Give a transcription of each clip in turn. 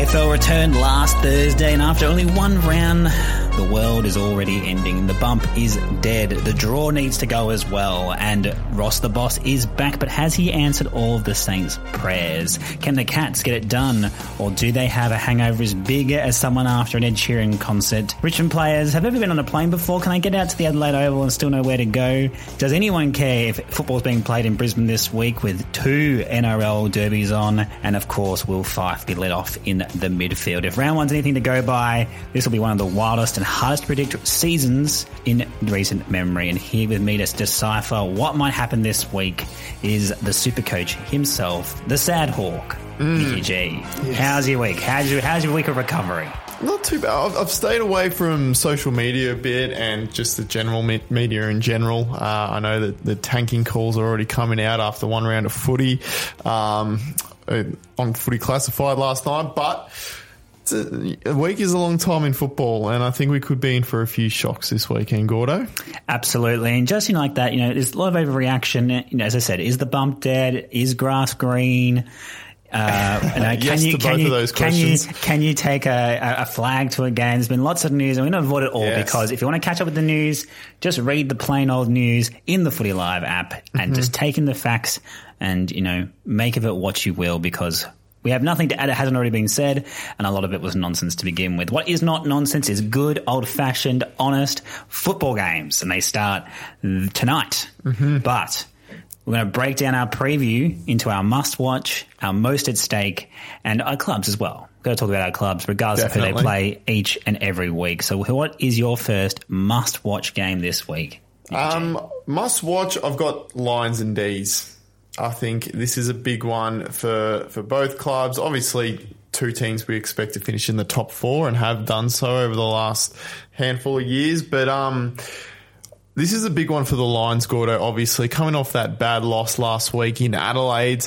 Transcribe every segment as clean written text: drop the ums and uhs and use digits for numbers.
AFL returned last Thursday, and after only one round, the world is already ending. The bump is dead. The draw needs to go as well. And Ross the Boss is back, but has he answered all of the Saints' prayers? Can the Cats get it done? Or do they have a hangover as big as someone after an Ed Sheeran concert? Richmond players, have ever been on a plane before? Can I get out to the Adelaide Oval and still know where to go? Does anyone care if football's being played in Brisbane this week with two NRL derbies on? And of course, will Fyfe be let off in the midfield? If round one's anything to go by, this will be one of the wildest and hardest to predict seasons in recent memory. And here with me to decipher what might happen this week is the SuperCoach himself, the Sad Hawk, BG. Yes. How's your week? How's your week of recovery? Not too bad. I've stayed away from social media a bit and just the general media in general. I know that the tanking calls are already coming out after one round of footy on Footy Classified last night, but a week is a long time in football, and I think we could be in for a few shocks this weekend, Gordo. Absolutely. And just like that, there's a lot of overreaction. As I said, is the bump dead? Is grass green? Can you take a flag to a game? There's been lots of news, and we're going to avoid it all because if you want to catch up with the news, just read the plain old news in the Footy Live app and just take in the facts and, make of it what you will, because we have nothing to add. It hasn't already been said, and a lot of it was nonsense to begin with. What is not nonsense is good, old-fashioned, honest football games, and they start tonight. But we're going to break down our preview into our must-watch, our most at stake, and our clubs as well. We've got to talk about our clubs regardless of who they play each and every week. So what is your first must-watch game this week? Must-watch, I've got Lions and D's. I think this is a big one for both clubs. Obviously, two teams we expect to finish in the top four and have done so over the last handful of years. But this is a big one for the Lions, Gordo, obviously. Coming off that bad loss last week in Adelaide,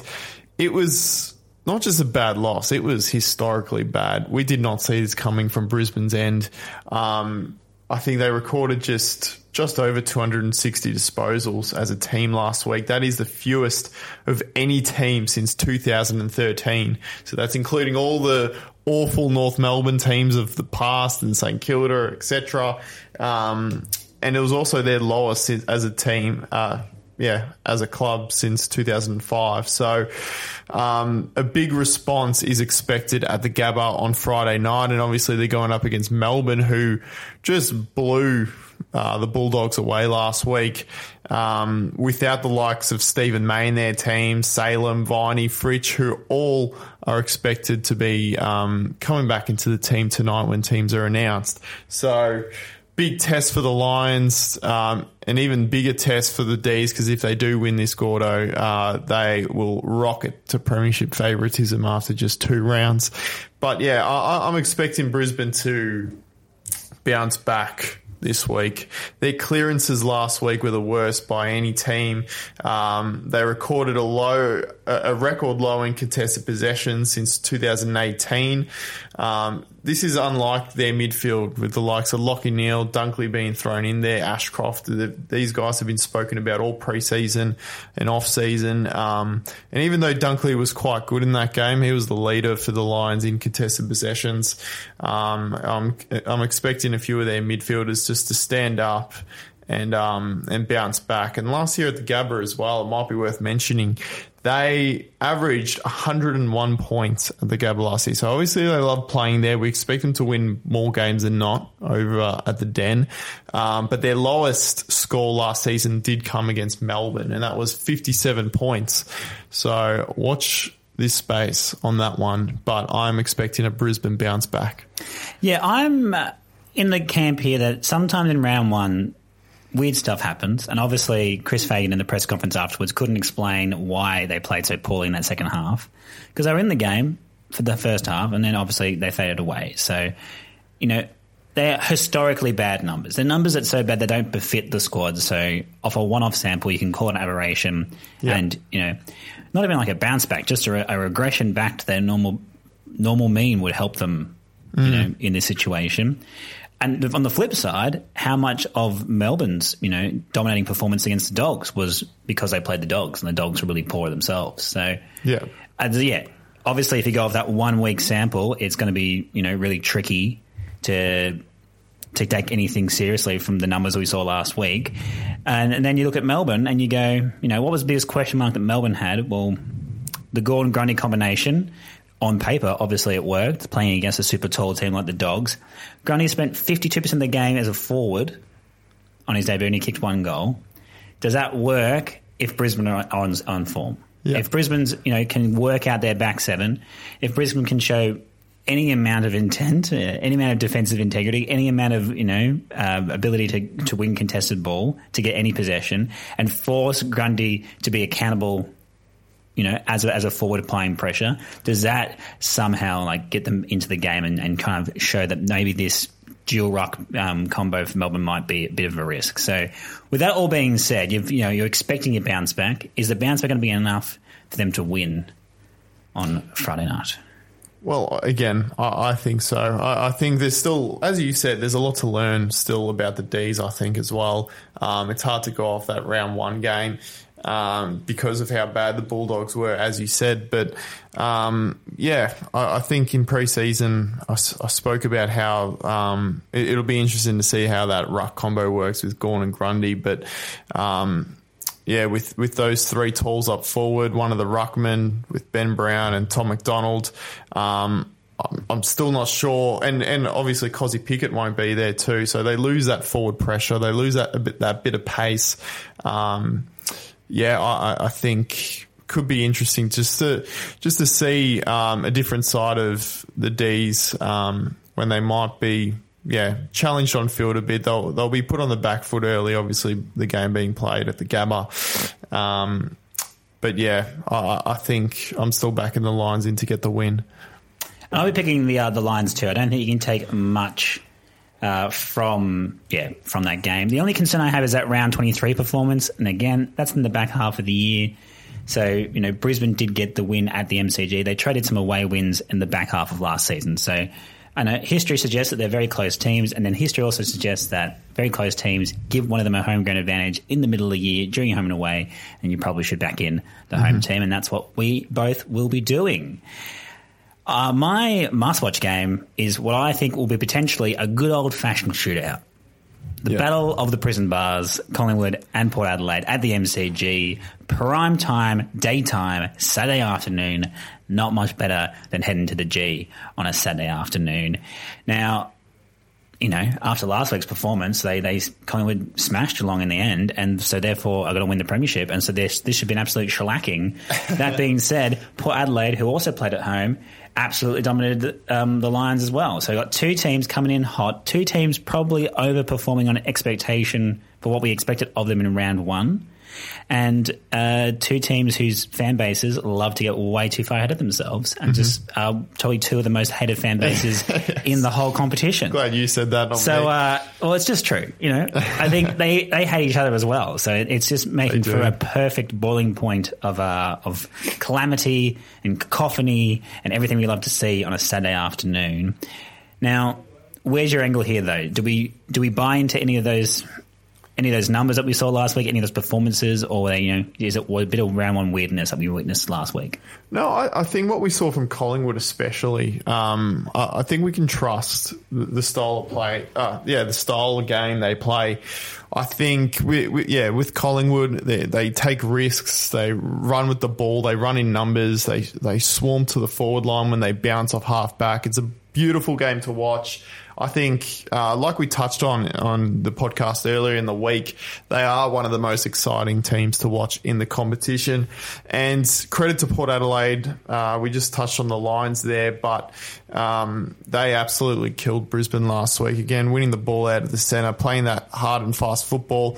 it was not just a bad loss. It was historically bad. We did not see this coming from Brisbane's end. I think they recorded just over 260 disposals as a team last week. That is the fewest of any team since 2013. So that's including all the awful North Melbourne teams of the past and St Kilda, etc. And it was also their lowest as a team, as a club since 2005. So a big response is expected at the Gabba on Friday night. And obviously they're going up against Melbourne, who just blew the Bulldogs away last week without the likes of Stephen May in their team, Salem, Viney, Fritsch, who all are expected to be coming back into the team tonight when teams are announced. So big test for the Lions, an even bigger test for the Ds, because if they do win this, Gordo, they will rocket to premiership favouritism after just two rounds. But yeah, I'm expecting Brisbane to bounce back this week. Their clearances last week were the worst by any team. They recorded a record low in contested possessions since 2018. This is unlike their midfield, with the likes of Lockie Neal, Dunkley being thrown in there, Ashcroft. These guys have been spoken about all pre-season and off-season. And even though Dunkley was quite good in that game, he was the leader for the Lions in contested possessions. I'm expecting a few of their midfielders just to stand up and bounce back. And last year at the Gabba as well, it might be worth mentioning, they averaged 101 points at the Gabba last year. So obviously they love playing there. We expect them to win more games than not over at the Den. But their lowest score last season did come against Melbourne, and that was 57 points. So watch this space on that one. But I'm expecting a Brisbane bounce back. Yeah, I'm in the camp here that sometimes in round one, weird stuff happens, and obviously Chris Fagan in the press conference afterwards couldn't explain why they played so poorly in that second half, because they were in the game for the first half and then obviously they faded away. So, they're historically bad numbers. They're numbers that are so bad they don't befit the squad, so off a one-off sample you can call it an aberration and, not even like a bounce back, just a regression back to their normal mean would help them, in this situation. And on the flip side, how much of Melbourne's, dominating performance against the Dogs was because they played the Dogs and the Dogs were really poor themselves. So, yeah, obviously if you go off that 1 week sample, it's going to be, you know, really tricky to take anything seriously from the numbers we saw last week. And then you look at Melbourne and you go, you know, what was the biggest question mark that Melbourne had? Well, the Gordon Grundy combination, on paper, obviously it worked, playing against a super tall team like the Dogs. Grundy spent 52% of the game as a forward on his debut and he kicked one goal. Does that work if Brisbane are on form? Yeah. If Brisbane's, you know, can work out their back seven, if Brisbane can show any amount of intent, any amount of defensive integrity, any amount of, you know, ability to win contested ball, to get any possession, and force Grundy to be accountable, you know, as a forward applying pressure, does that somehow like get them into the game and kind of show that maybe this dual ruck combo for Melbourne might be a bit of a risk? So with that all being said, you're expecting a bounce back. Is the bounce back going to be enough for them to win on Friday night? Well, again, I think so. I think there's still, as you said, there's a lot to learn still about the Ds, I think, as well. It's hard to go off that round one game because of how bad the Bulldogs were, as you said. But, I think in pre-season I spoke about how it'll be interesting to see how that ruck combo works with Gordon Grundy. But, with those three talls up forward, one of the ruckmen with Ben Brown and Tom McDonald, I'm still not sure. And obviously Cozzy Pickett won't be there too. So they lose that forward pressure. They lose that bit of pace. I think could be interesting just to see a different side of the Ds when they might be challenged on field a bit. They'll be put on the back foot early, obviously the game being played at the Gabba. I think I'm still backing the Lions in to get the win. I'll be picking the Lions too. I don't think you can take much from that game. The only concern I have is that round 23 performance, and again, that's in the back half of the year. So, you know, Brisbane did get the win at the MCG. They traded some away wins in the back half of last season. So I know history suggests that they're very close teams, and then history also suggests that very close teams give one of them a homegrown advantage in the middle of the year during home and away, and you probably should back in the home team, and that's what we both will be doing. My must-watch game is what I think will be potentially a good old-fashioned shootout. The Battle of the Prison Bars, Collingwood and Port Adelaide at the MCG, prime time, daytime, Saturday afternoon, not much better than heading to the G on a Saturday afternoon. Now, you know, after last week's performance, they Collingwood smashed Geelong in the end, and so therefore I've got to win the premiership, and so this should be an absolute shellacking. That being said, Port Adelaide, who also played at home, absolutely dominated the Lions as well. So we've got two teams coming in hot, two teams probably overperforming on expectation for what we expected of them in round one, and two teams whose fan bases love to get way too far ahead of themselves and just probably two of the most hated fan bases in the whole competition. Glad you said that. So, it's just true. You know, I think they hate each other as well. So it's just making for a perfect boiling point of calamity and cacophony and everything we love to see on a Saturday afternoon. Now, where's your angle here, though? Do we buy into any of those numbers that we saw last week, any of those performances, or, you know, is it a bit of round one weirdness that we witnessed last week? No, I think what we saw from Collingwood especially, I think we can trust the style of play. The style of game they play. I think, with Collingwood, they take risks. They run with the ball. They run in numbers. They swarm to the forward line when they bounce off half back. It's a beautiful game to watch. I think, like we touched on the podcast earlier in the week, they are one of the most exciting teams to watch in the competition. And credit to Port Adelaide. We just touched on the Lions there, but they absolutely killed Brisbane last week. Again, winning the ball out of the centre, playing that hard and fast football.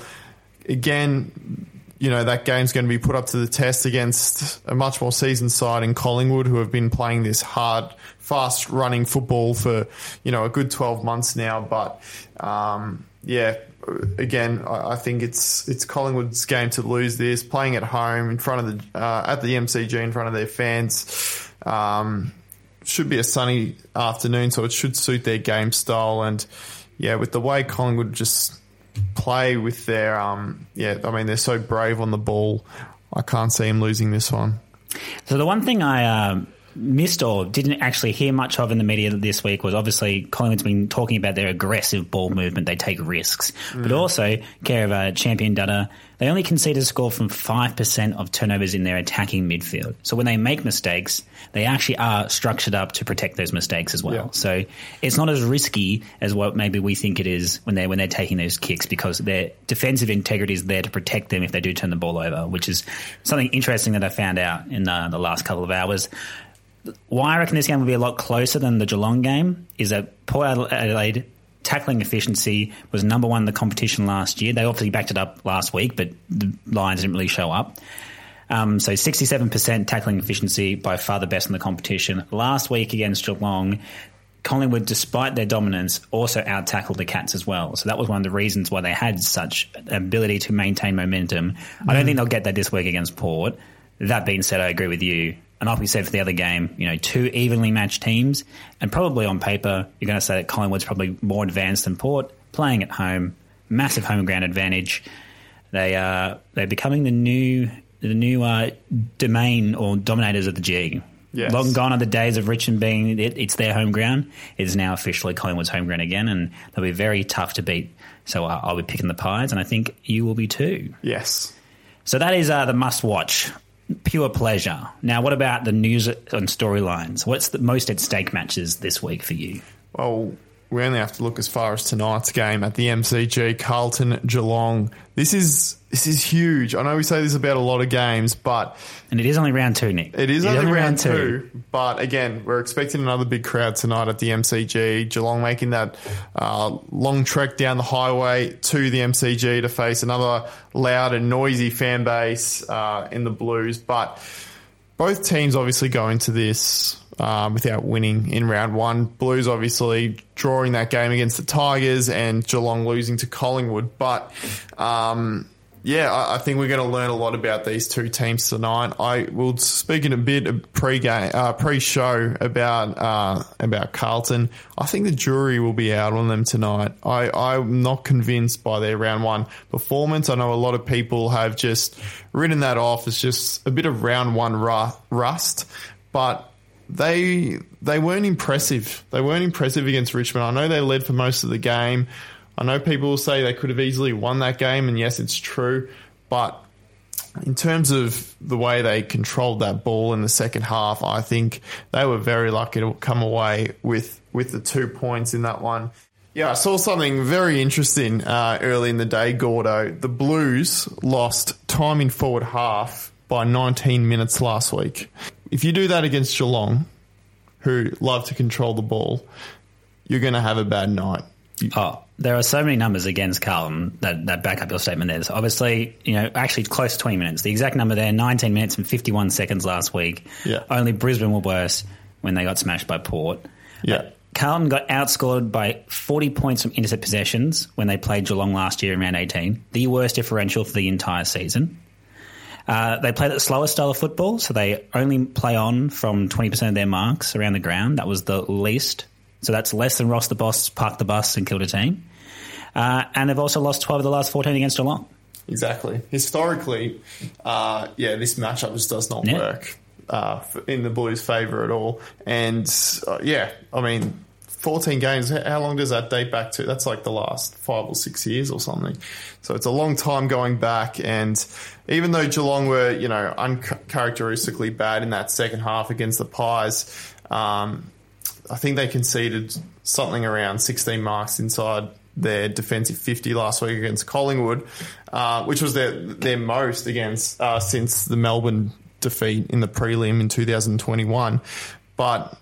Again, you know, that game's going to be put up to the test against a much more seasoned side in Collingwood who have been playing this hard, fast-running football for, you know, a good 12 months now. But, again, I think it's Collingwood's game to lose this, playing at home in front of the at the MCG in front of their fans. Should be a sunny afternoon, so it should suit their game style. And, yeah, with the way Collingwood just play with their they're so brave on the ball, I can't see him losing this one. So the one thing I missed or didn't actually hear much of in the media this week was obviously Collingwood's been talking about their aggressive ball movement. They take risks, but also care of Champion Dunner. They only concede a score from 5% of turnovers in their attacking midfield. So when they make mistakes, they actually are structured up to protect those mistakes as well. Yeah. So it's not as risky as what maybe we think it is when they're taking those kicks, because their defensive integrity is there to protect them if they do turn the ball over, which is something interesting that I found out in the last couple of hours. Why I reckon this game will be a lot closer than the Geelong game is that Port Adelaide tackling efficiency was number one in the competition last year. They obviously backed it up last week, but the Lions didn't really show up. So 67% tackling efficiency, by far the best in the competition. Last week against Geelong, Collingwood, despite their dominance, also out-tackled the Cats as well. So that was one of the reasons why they had such ability to maintain momentum. I don't think they'll get that this week against Port. That being said, I agree with you. And like we said for the other game, two evenly matched teams, and probably on paper you're going to say that Collingwood's probably more advanced than Port, playing at home, massive home ground advantage. They're becoming the new domain or dominators of the G. Yes. Long gone are the days of Richmond being it's their home ground. It is now officially Collingwood's home ground again, and they'll be very tough to beat. So I'll be picking the Pies, and I think you will be too. Yes. So that is the must-watch. Pure pleasure. Now, what about the news and storylines? What's the most at stake matches this week for you? Well, we only have to look as far as tonight's game at the MCG, Carlton, Geelong. This is huge. I know we say this about a lot of games, but... And it is only round two, Nick. It is only round two. But again, we're expecting another big crowd tonight at the MCG. Geelong making that long trek down the highway to the MCG to face another loud and noisy fan base in the Blues. But both teams obviously go into this without winning in round one. Blues obviously drawing that game against the Tigers and Geelong losing to Collingwood. But I think we're going to learn a lot about these two teams tonight. I will speak in a bit of pre-show about Carlton. I think the jury will be out on them tonight. I'm not convinced by their round one performance. I know a lot of people have just written that off as just a bit of round one rust, but They weren't impressive. They weren't impressive against Richmond. I know they led for most of the game. I know people will say they could have easily won that game, and yes, it's true. But in terms of the way they controlled that ball in the second half, I think they were very lucky to come away with the 2 points in that one. Yeah, I saw something very interesting early in the day, Gordo. The Blues lost time in forward half by 19 minutes last week. If you do that against Geelong, who love to control the ball, you're going to have a bad night. There are so many numbers against Carlton that back up your statement there. So obviously, actually close to 20 minutes. The exact number there, 19 minutes and 51 seconds last week. Yeah. Only Brisbane were worse when they got smashed by Port. Yeah. Carlton got outscored by 40 points from intercept possessions when they played Geelong last year in round 18, the worst differential for the entire season. They play the slowest style of football, so they only play on from 20% of their marks around the ground. That was the least. So that's less than Ross the Boss, Park the Bus and Kilda team. And they've also lost 12 of the last 14 against Geelong. Exactly. Historically, this matchup just does not work in the Blues' favour at all. And, 14 games, how long does that date back to? That's like the last 5 or 6 years or something. So it's a long time going back, and even though Geelong were, uncharacteristically bad in that second half against the Pies, I think they conceded something around 16 marks inside their defensive 50 last week against Collingwood, which was their most against since the Melbourne defeat in the prelim in 2021. But...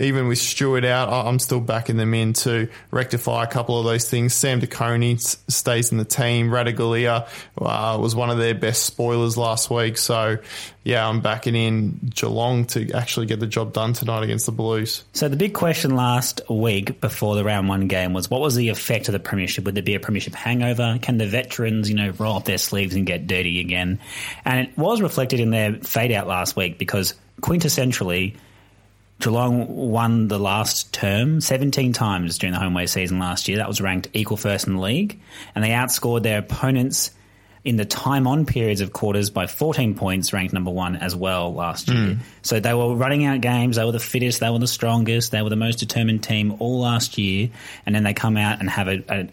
even with Stewart out, I'm still backing them in to rectify a couple of those things. Sam De Koning stays in the team. Radaglia was one of their best spoilers last week. So, I'm backing in Geelong to actually get the job done tonight against the Blues. So the big question last week before the round one game was, what was the effect of the premiership? Would there be a premiership hangover? Can the veterans, roll up their sleeves and get dirty again? And it was reflected in their fade out last week, because quintessentially Geelong won the last term 17 times during the home away season last year. That was ranked equal first in the league. And they outscored their opponents in the time-on periods of quarters by 14 points, ranked number one as well last year. So they were running out games. They were the fittest. They were the strongest. They were the most determined team all last year. And then they come out and have an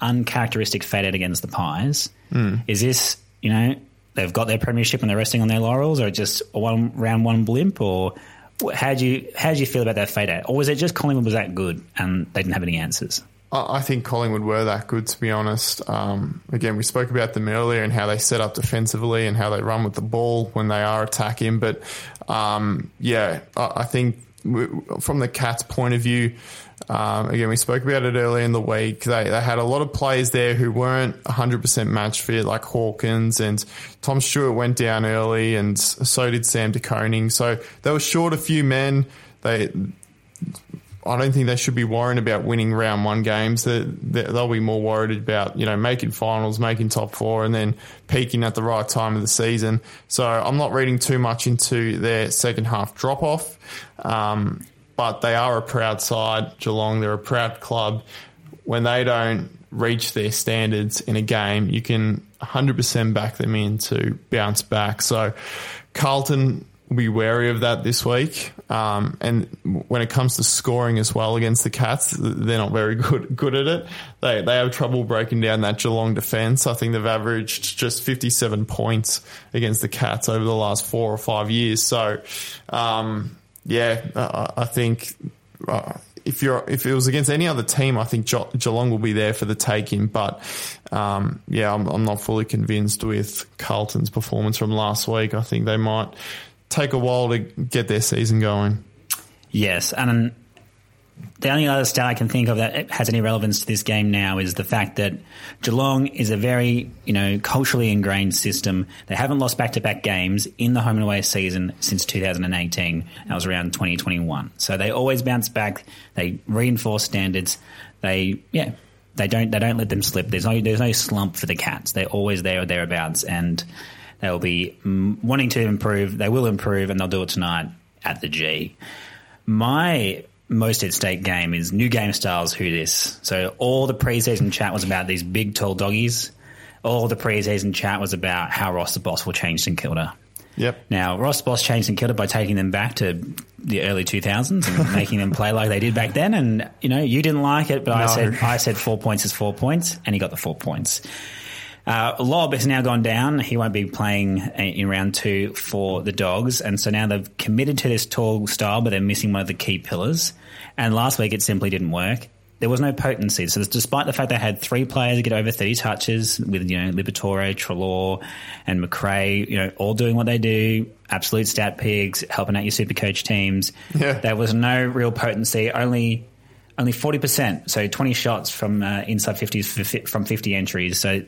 uncharacteristic fade-out against the Pies. Is this, they've got their premiership and they're resting on their laurels, or just a round one blimp, or how do you feel about that fade-out? Or was it just Collingwood was that good and they didn't have any answers? I think Collingwood were that good, to be honest. Again, we spoke about them earlier and how they set up defensively and how they run with the ball when they are attacking. But, I think from the Cats' point of view, again, we spoke about it earlier in the week. They had a lot of players there who weren't 100% match fit, like Hawkins, and Tom Stewart went down early, and so did Sam De Koning. So they were short a few men. I don't think they should be worrying about winning round one games. They'll be more worried about, making finals, making top four, and then peaking at the right time of the season. So I'm not reading too much into their second half drop-off, but they are a proud side, Geelong. They're a proud club. When they don't reach their standards in a game, you can 100% back them in to bounce back. So Carlton will be wary of that this week. And when it comes to scoring as well against the Cats, they're not very good at it. They have trouble breaking down that Geelong defence. I think they've averaged just 57 points against the Cats over the last 4 or 5 years. So, I think if it was against any other team, I think Geelong will be there for the taking. But, I'm not fully convinced with Carlton's performance from last week. I think they might take a while to get their season going. Yes, and the only other stat I can think of that has any relevance to this game now is the fact that Geelong is a very, culturally ingrained system. They haven't lost back-to-back games in the home and away season since 2018. That was around 2021. So they always bounce back. They reinforce standards. They don't let them slip. There's no slump for the Cats. They're always there or thereabouts, and they will be wanting to improve. They will improve, and they'll do it tonight at the G. My most at-stake game is new game styles, who this. So all the preseason chat was about these big, tall doggies. All the preseason chat was about how Ross the Boss will change St Kilda. Yep. Now, Ross the Boss changed St Kilda by taking them back to the early 2000s and making them play like they did back then. And, you didn't like it, but no. I said 4 points is 4 points, and he got the 4 points. Lob has now gone down. He won't be playing in round two for the Dogs. And so now they've committed to this tall style, but they're missing one of the key pillars. And last week it simply didn't work. There was no potency. So despite the fact they had three players get over 30 touches with, Liberatore, Treloar and McRae, all doing what they do, absolute stat pigs, helping out your SuperCoach teams. Yeah. There was no real potency, only 40%. So 20 shots from inside 50s from 50 entries. So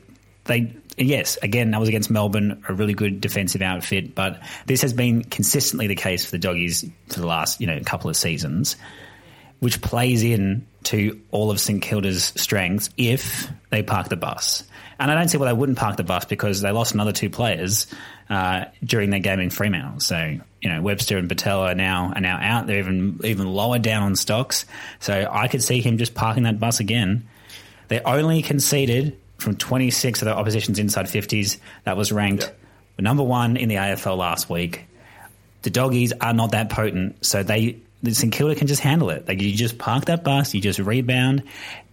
that was against Melbourne, a really good defensive outfit, but this has been consistently the case for the Doggies for the last, couple of seasons, which plays in to all of St Kilda's strengths if they park the bus. And I don't see why they wouldn't park the bus, because they lost another two players during their game in Fremantle. So, Webster and Patel are now out. They're even lower down on stocks. So I could see him just parking that bus again. They only conceded from 26 of the opposition's inside 50s. That was ranked number one in the AFL last week. The Doggies are not that potent, so St Kilda can just handle it. You just park that bus, you just rebound.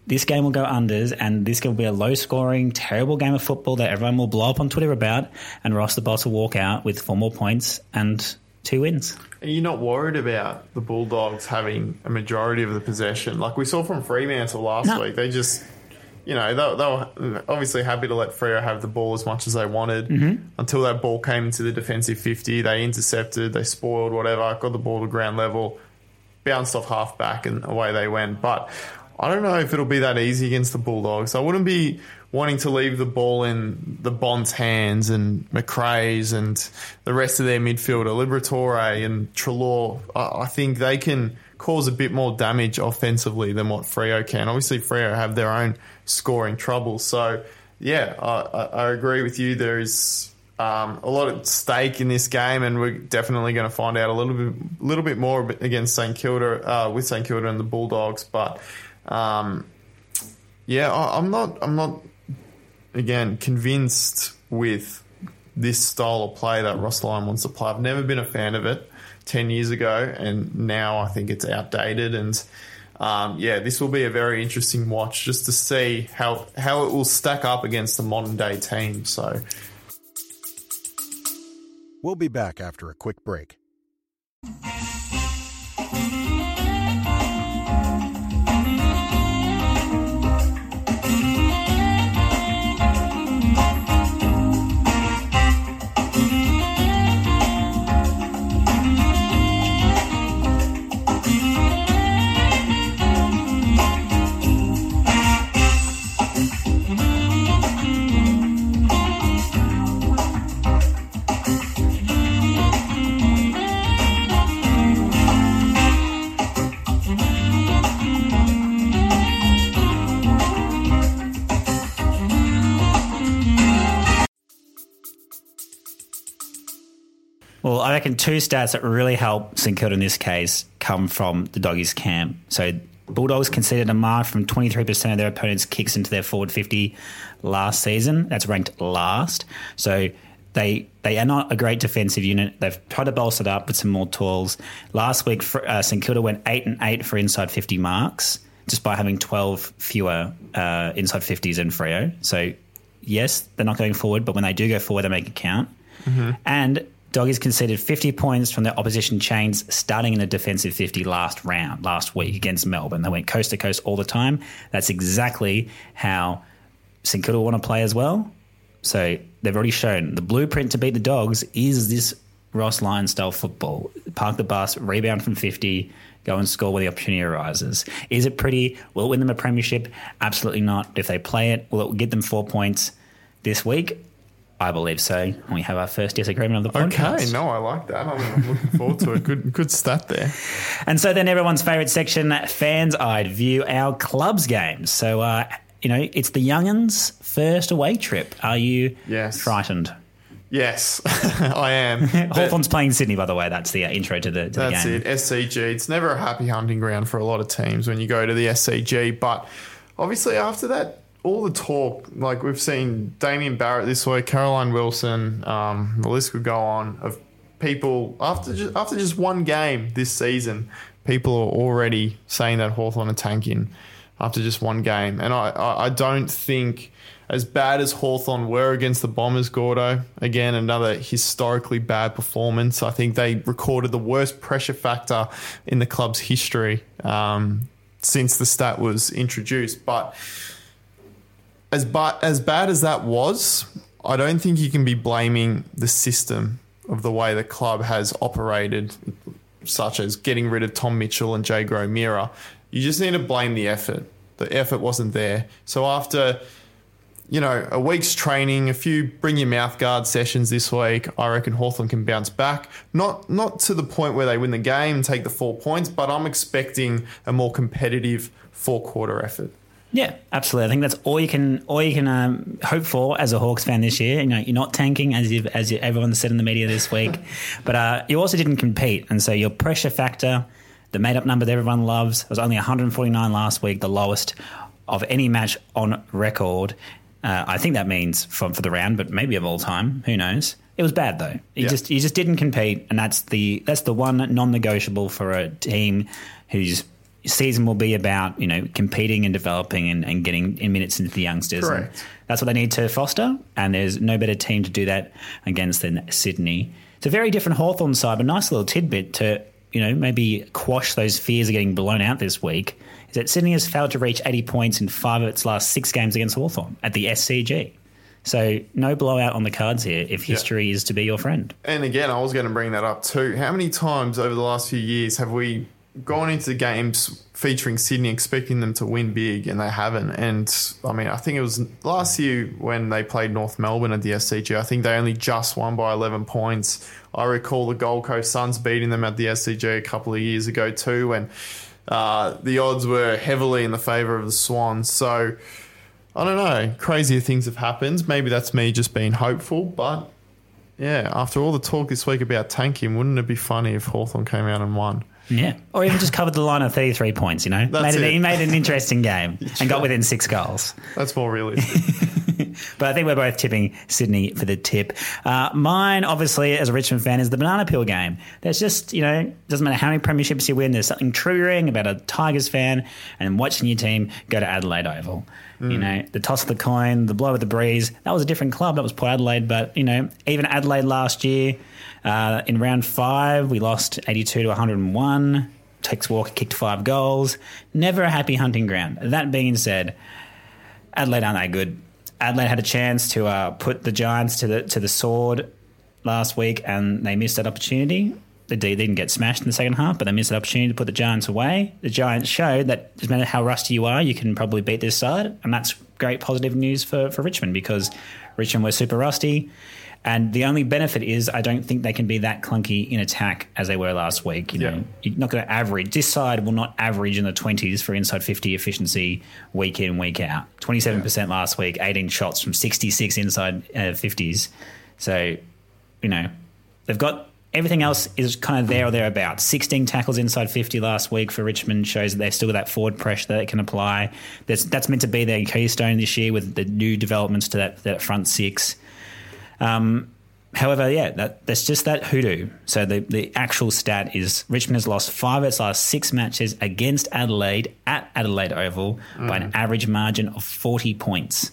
This game will go unders, and this will be a low-scoring, terrible game of football that everyone will blow up on Twitter about, and Ross the Boss will walk out with 4 more points and 2 wins. Are you not worried about the Bulldogs having a majority of the possession? Like we saw from Fremantle last week, they just... they were obviously happy to let Freo have the ball as much as they wanted until that ball came into the defensive 50. They intercepted, they spoiled, whatever, got the ball to ground level, bounced off half back, and away they went. But I don't know if it'll be that easy against the Bulldogs. I wouldn't be wanting to leave the ball in the Bond's hands and McRae's and the rest of their midfielder, Liberatore and Treloar. I think they can cause a bit more damage offensively than what Freo can. Obviously, Freo have their own scoring trouble. So, I agree with you. There is a lot at stake in this game, and we're definitely going to find out a little bit more against St Kilda with St Kilda and the Bulldogs. But, I'm not again, convinced with this style of play that Ross Lyon wants to play. I've never been a fan of it 10 years ago, and now I think it's outdated. And, yeah, this will be a very interesting watch just to see how it will stack up against the modern-day team. So we'll be back after a quick break. Well, I reckon two stats that really help St Kilda in this case come from the Doggies camp. So Bulldogs conceded a mark from 23% of their opponents' kicks into their forward 50 last season. That's ranked last. So they are not a great defensive unit. They've tried to bolster it up with some more tools. Last week, St Kilda went 8-8 for inside 50 marks, just by having 12 fewer inside 50s than Freo. So, yes, they're not going forward, but when they do go forward, they make it count. Mm-hmm. And Doggies conceded 50 points from their opposition chains starting in the defensive 50 last week against Melbourne. They went coast to coast all the time. That's exactly how St Kilda want to play as well. So they've already shown the blueprint to beat the Dogs is this Ross Lyon style football. Park the bus, rebound from 50, go and score where the opportunity arises. Is it pretty? Will it win them a premiership? Absolutely not. If they play it, will it get them 4 points this week? I believe so. And we have our first disagreement of the podcast. Okay, no, I like that. I'm looking forward to it. Good stat there. And so then everyone's favourite section, fans' eyed view, our clubs games. So, it's the young'un's first away trip. Are you frightened? Yes, I am. Hawthorn's playing Sydney, by the way. That's the intro to the game. That's it, SCG. It's never a happy hunting ground for a lot of teams when you go to the SCG. But obviously after that, all the talk, like we've seen Damien Barrett this week, Caroline Wilson, the list could go on, of people after just one game this season, people are already saying that Hawthorn are tanking after just one game. And I don't think, as bad as Hawthorn were against the Bombers, Gordo, again, another historically bad performance. I think they recorded the worst pressure factor in the club's history since the stat was introduced. But as bad as that was, I don't think you can be blaming the system of the way the club has operated, such as getting rid of Tom Mitchell and Jay Gromira. You just need to blame the effort. The effort wasn't there. So after, a week's training, a few bring your mouth guard sessions this week, I reckon Hawthorn can bounce back. Not to the point where they win the game and take the 4 points, but I'm expecting a more competitive four-quarter effort. Yeah, absolutely. I think that's all you can hope for as a Hawks fan this year. You're not tanking, as everyone said in the media this week, but you also didn't compete, and so your pressure factor, the made-up number that everyone loves, was only 149 last week, the lowest of any match on record. I think that means for the round, but maybe of all time. Who knows? It was bad though. You just didn't compete, and that's the one non-negotiable for a team who's season will be about, competing and developing and getting in minutes into the youngsters. Correct. That's what they need to foster, and there's no better team to do that against than Sydney. It's a very different Hawthorn side, but nice little tidbit to, maybe quash those fears of getting blown out this week is that Sydney has failed to reach 80 points in 5 of its last 6 games against Hawthorn at the SCG. So no blowout on the cards here if history is to be your friend. And again, I was going to bring that up too. How many times over the last few years have we gone into the games featuring Sydney expecting them to win big, and they haven't? And I think it was last year when they played North Melbourne at the SCG. I think they only just won by 11 points. I recall the Gold Coast Suns beating them at the SCG a couple of years ago too, and the odds were heavily in the favour of the Swans. So I don't know, crazier things have happened. Maybe that's me just being hopeful, but yeah, after all the talk this week about tanking, wouldn't it be funny if Hawthorn came out and won? Yeah, or even just covered the line of 33 points, He made an interesting game and got within 6 goals. That's more realistic. But I think we're both tipping Sydney for the tip. Mine, obviously, as a Richmond fan, is the banana peel game. That's just, you know, doesn't matter how many premierships you win, there's something triggering about a Tigers fan and watching your team go to Adelaide Oval. Mm. You know, the toss of the coin, the blow of the breeze. That was a different club. That was Port Adelaide. But, you know, even Adelaide last year, in round 5, we lost 82 to 101. Tex Walker kicked 5 goals. Never a happy hunting ground. That being said, Adelaide aren't that good. Adelaide had a chance to put the Giants to the sword last week, and they missed that opportunity. They didn't get smashed in the second half, but they missed that opportunity to put the Giants away. The Giants showed that no matter how rusty you are, you can probably beat this side, and that's great positive news for Richmond, because Richmond were super rusty. And the only benefit is I don't think they can be that clunky in attack as they were last week. You know, you're not going to average. This side will not average in the 20s for inside 50 efficiency week in, week out. 27% last week, 18 shots from 66 inside 50s. So, you know, they've got everything else is kind of there or thereabouts. 16 tackles inside 50 last week for Richmond shows that they've still got that forward pressure that they can apply. That's meant to be their keystone this year with the new developments to that front six. However, that's just that hoodoo. So the actual stat is Richmond has lost 5 of its last 6 matches against Adelaide at Adelaide Oval by an average margin of 40 points.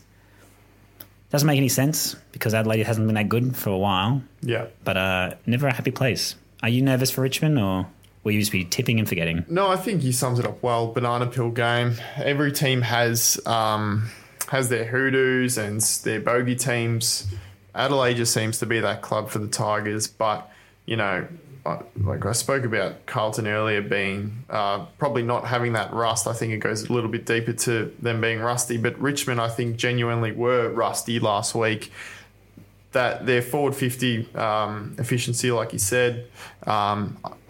Doesn't make any sense because Adelaide hasn't been that good for a while. Yeah. But never a happy place. Are you nervous for Richmond, or will you just be tipping and forgetting? No, I think you sums it up well. Banana peel game. Every team has their hoodoos and their bogey teams. Adelaide just seems to be that club for the Tigers, but, you know, like I spoke about Carlton earlier being probably not having that rust. I think it goes a little bit deeper to them being rusty, but Richmond, I think, genuinely were rusty last week. That their forward 50 efficiency, like you said, I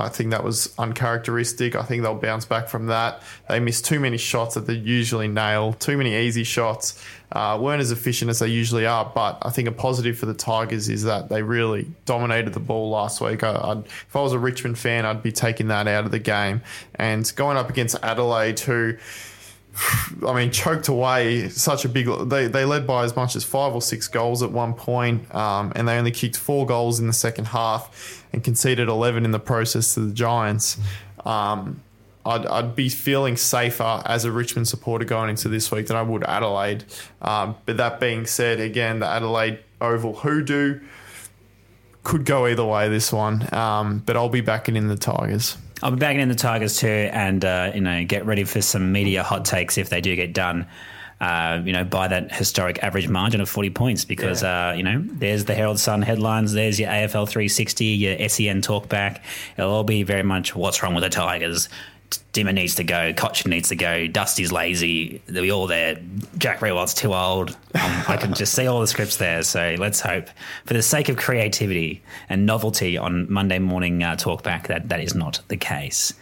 think that was uncharacteristic. I think they'll bounce back from that. They missed too many shots that they usually nail, too many easy shots, weren't as efficient as they usually are. But I think a positive for the Tigers is that they really dominated the ball last week. If I was a Richmond fan, I'd be taking that out of the game. And going up against Adelaide, who... I mean, choked away such a big... They led by as much as 5 or 6 goals at one point, and they only kicked 4 goals in the second half and conceded 11 in the process to the Giants. I'd be feeling safer as a Richmond supporter going into this week than I would Adelaide. But that being said, again, the Adelaide Oval hoodoo could go either way this one, but I'll be backing in the Tigers. I'll be bagging in the Tigers too, and you know, get ready for some media hot takes if they do get done. You know, by that historic average margin of 40 points, because you know, there's the Herald Sun headlines, there's your AFL 360, your SEN talkback. It'll all be very much what's wrong with the Tigers. Dimmer needs to go, Cochin needs to go, Dusty's lazy, we all there, Jack Rewalt's too old. I can just see all the scripts there, so let's hope, for the sake of creativity and novelty on Monday morning talkback, that is not the case.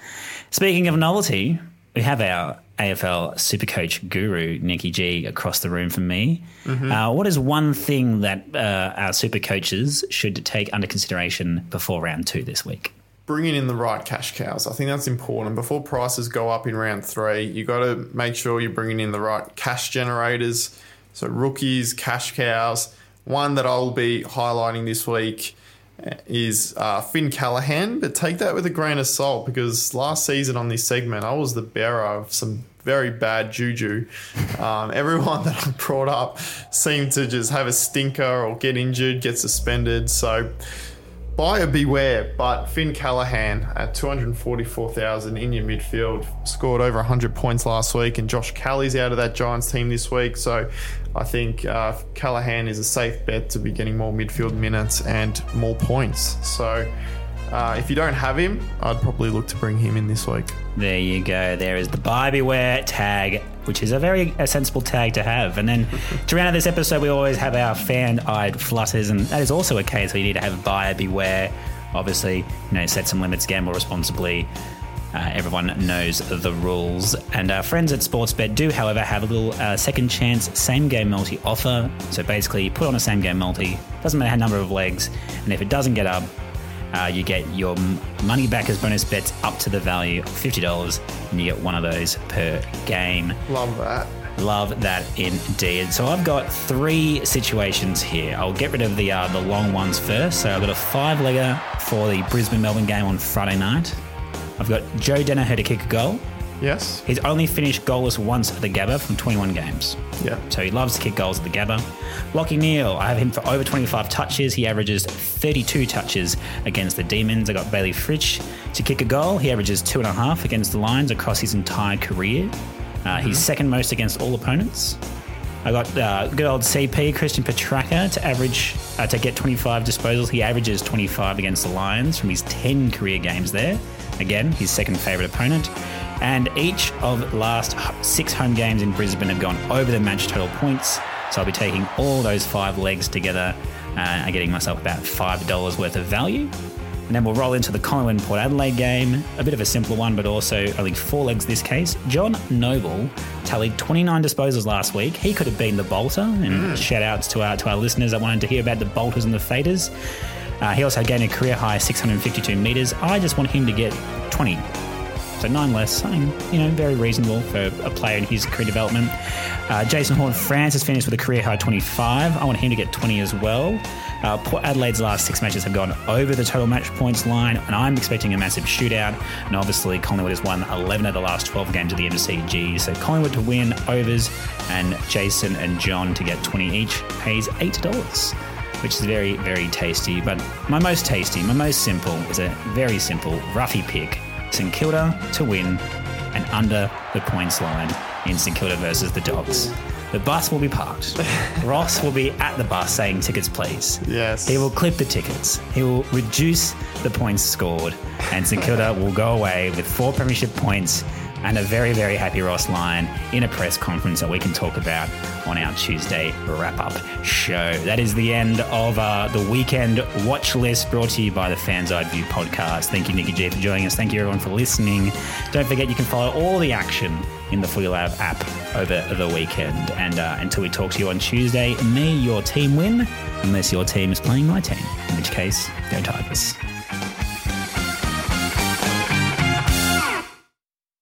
Speaking of novelty, we have our AFL SuperCoach guru, Nikki G, across the room from me. Mm-hmm. What is one thing that our SuperCoaches should take under consideration before round 2 this week? Bringing in the right cash cows. I think that's important. Before prices go up in round 3, you got to make sure you're bringing in the right cash generators. So rookies, cash cows. One that I'll be highlighting this week is Finn Callaghan, but take that with a grain of salt, because last season on this segment, I was the bearer of some very bad juju. Everyone that I brought up seemed to just have a stinker or get injured, get suspended. So... buyer beware, but Finn Callaghan at 244,000 in your midfield scored over 100 points last week, and Josh Kelly's out of that Giants team this week, so I think Callaghan is a safe bet to be getting more midfield minutes and more points. So if you don't have him, I'd probably look to bring him in this week. There you go. There is the buyer beware tag, which is a very sensible tag to have. And then to round out this episode, we always have our fan-eyed flutters, and that is also a case where you need to have buyer beware. Obviously, you know, set some limits, gamble responsibly. Everyone knows the rules. And our friends at Sportsbet do, however, have a little second chance same-game multi offer. So basically, you put on a same-game multi, doesn't matter how number of legs, and if it doesn't get up, you get your money back as bonus bets up to the value of $50, and you get one of those per game. Love that. Love that indeed. So I've got three situations here. I'll get rid of the long ones first. So I've got a five-legger for the Brisbane-Melbourne game on Friday night. I've got Joe Danaher to kick a goal. Yes. He's only finished goalless once at the Gabba from 21 games. Yeah. So he loves to kick goals at the Gabba. Lockie Neal, I have him for over 25 touches. He averages 32 touches against the Demons. I got Bailey Fritsch to kick a goal. He averages 2.5 against the Lions across his entire career. He's second most against all opponents. I got good old CP, Christian Petracca, to average to get 25 disposals. He averages 25 against the Lions from his 10 career games there. Again, his second favourite opponent. And each of last 6 home games in Brisbane have gone over the match total points. So I'll be taking all those 5 legs together and getting myself about $5 worth of value. And then we'll roll into the Collingwood Port Adelaide game. A bit of a simpler one, but also only 4 legs this case. John Noble tallied 29 disposals last week. He could have been the bolter. And shout outs to our listeners that wanted to hear about the bolters and the faders. He also gained a career high 652 metres. I just want him to get 20. So 9 less, something, very reasonable for a player in his career development. Jason Horn France has finished with a career high 25. I want him to get 20 as well. Port Adelaide's last 6 matches have gone over the total match points line, and I'm expecting a massive shootout. And obviously, Collingwood has won 11 of the last 12 games of the MCG. So Collingwood to win overs, and Jason and John to get 20 each pays $8. Which is very, very tasty. But my most simple, is a very simple roughy pick. St Kilda to win and under the points line in St Kilda versus the Dogs. The bus will be parked. Ross will be at the bus saying, "Tickets, please." Yes. He will clip the tickets. He will reduce the points scored. And St Kilda will go away with 4 premiership points and a very, very happy Ross Lyon in a press conference that we can talk about on our Tuesday wrap-up show. That is the end of the weekend watch list brought to you by the Fans Eye View podcast. Thank you, Nikki G, for joining us. Thank you, everyone, for listening. Don't forget you can follow all the action in the Footy Lab app over the weekend. And until we talk to you on Tuesday, may your team win, unless your team is playing my team, in which case, go Tigers.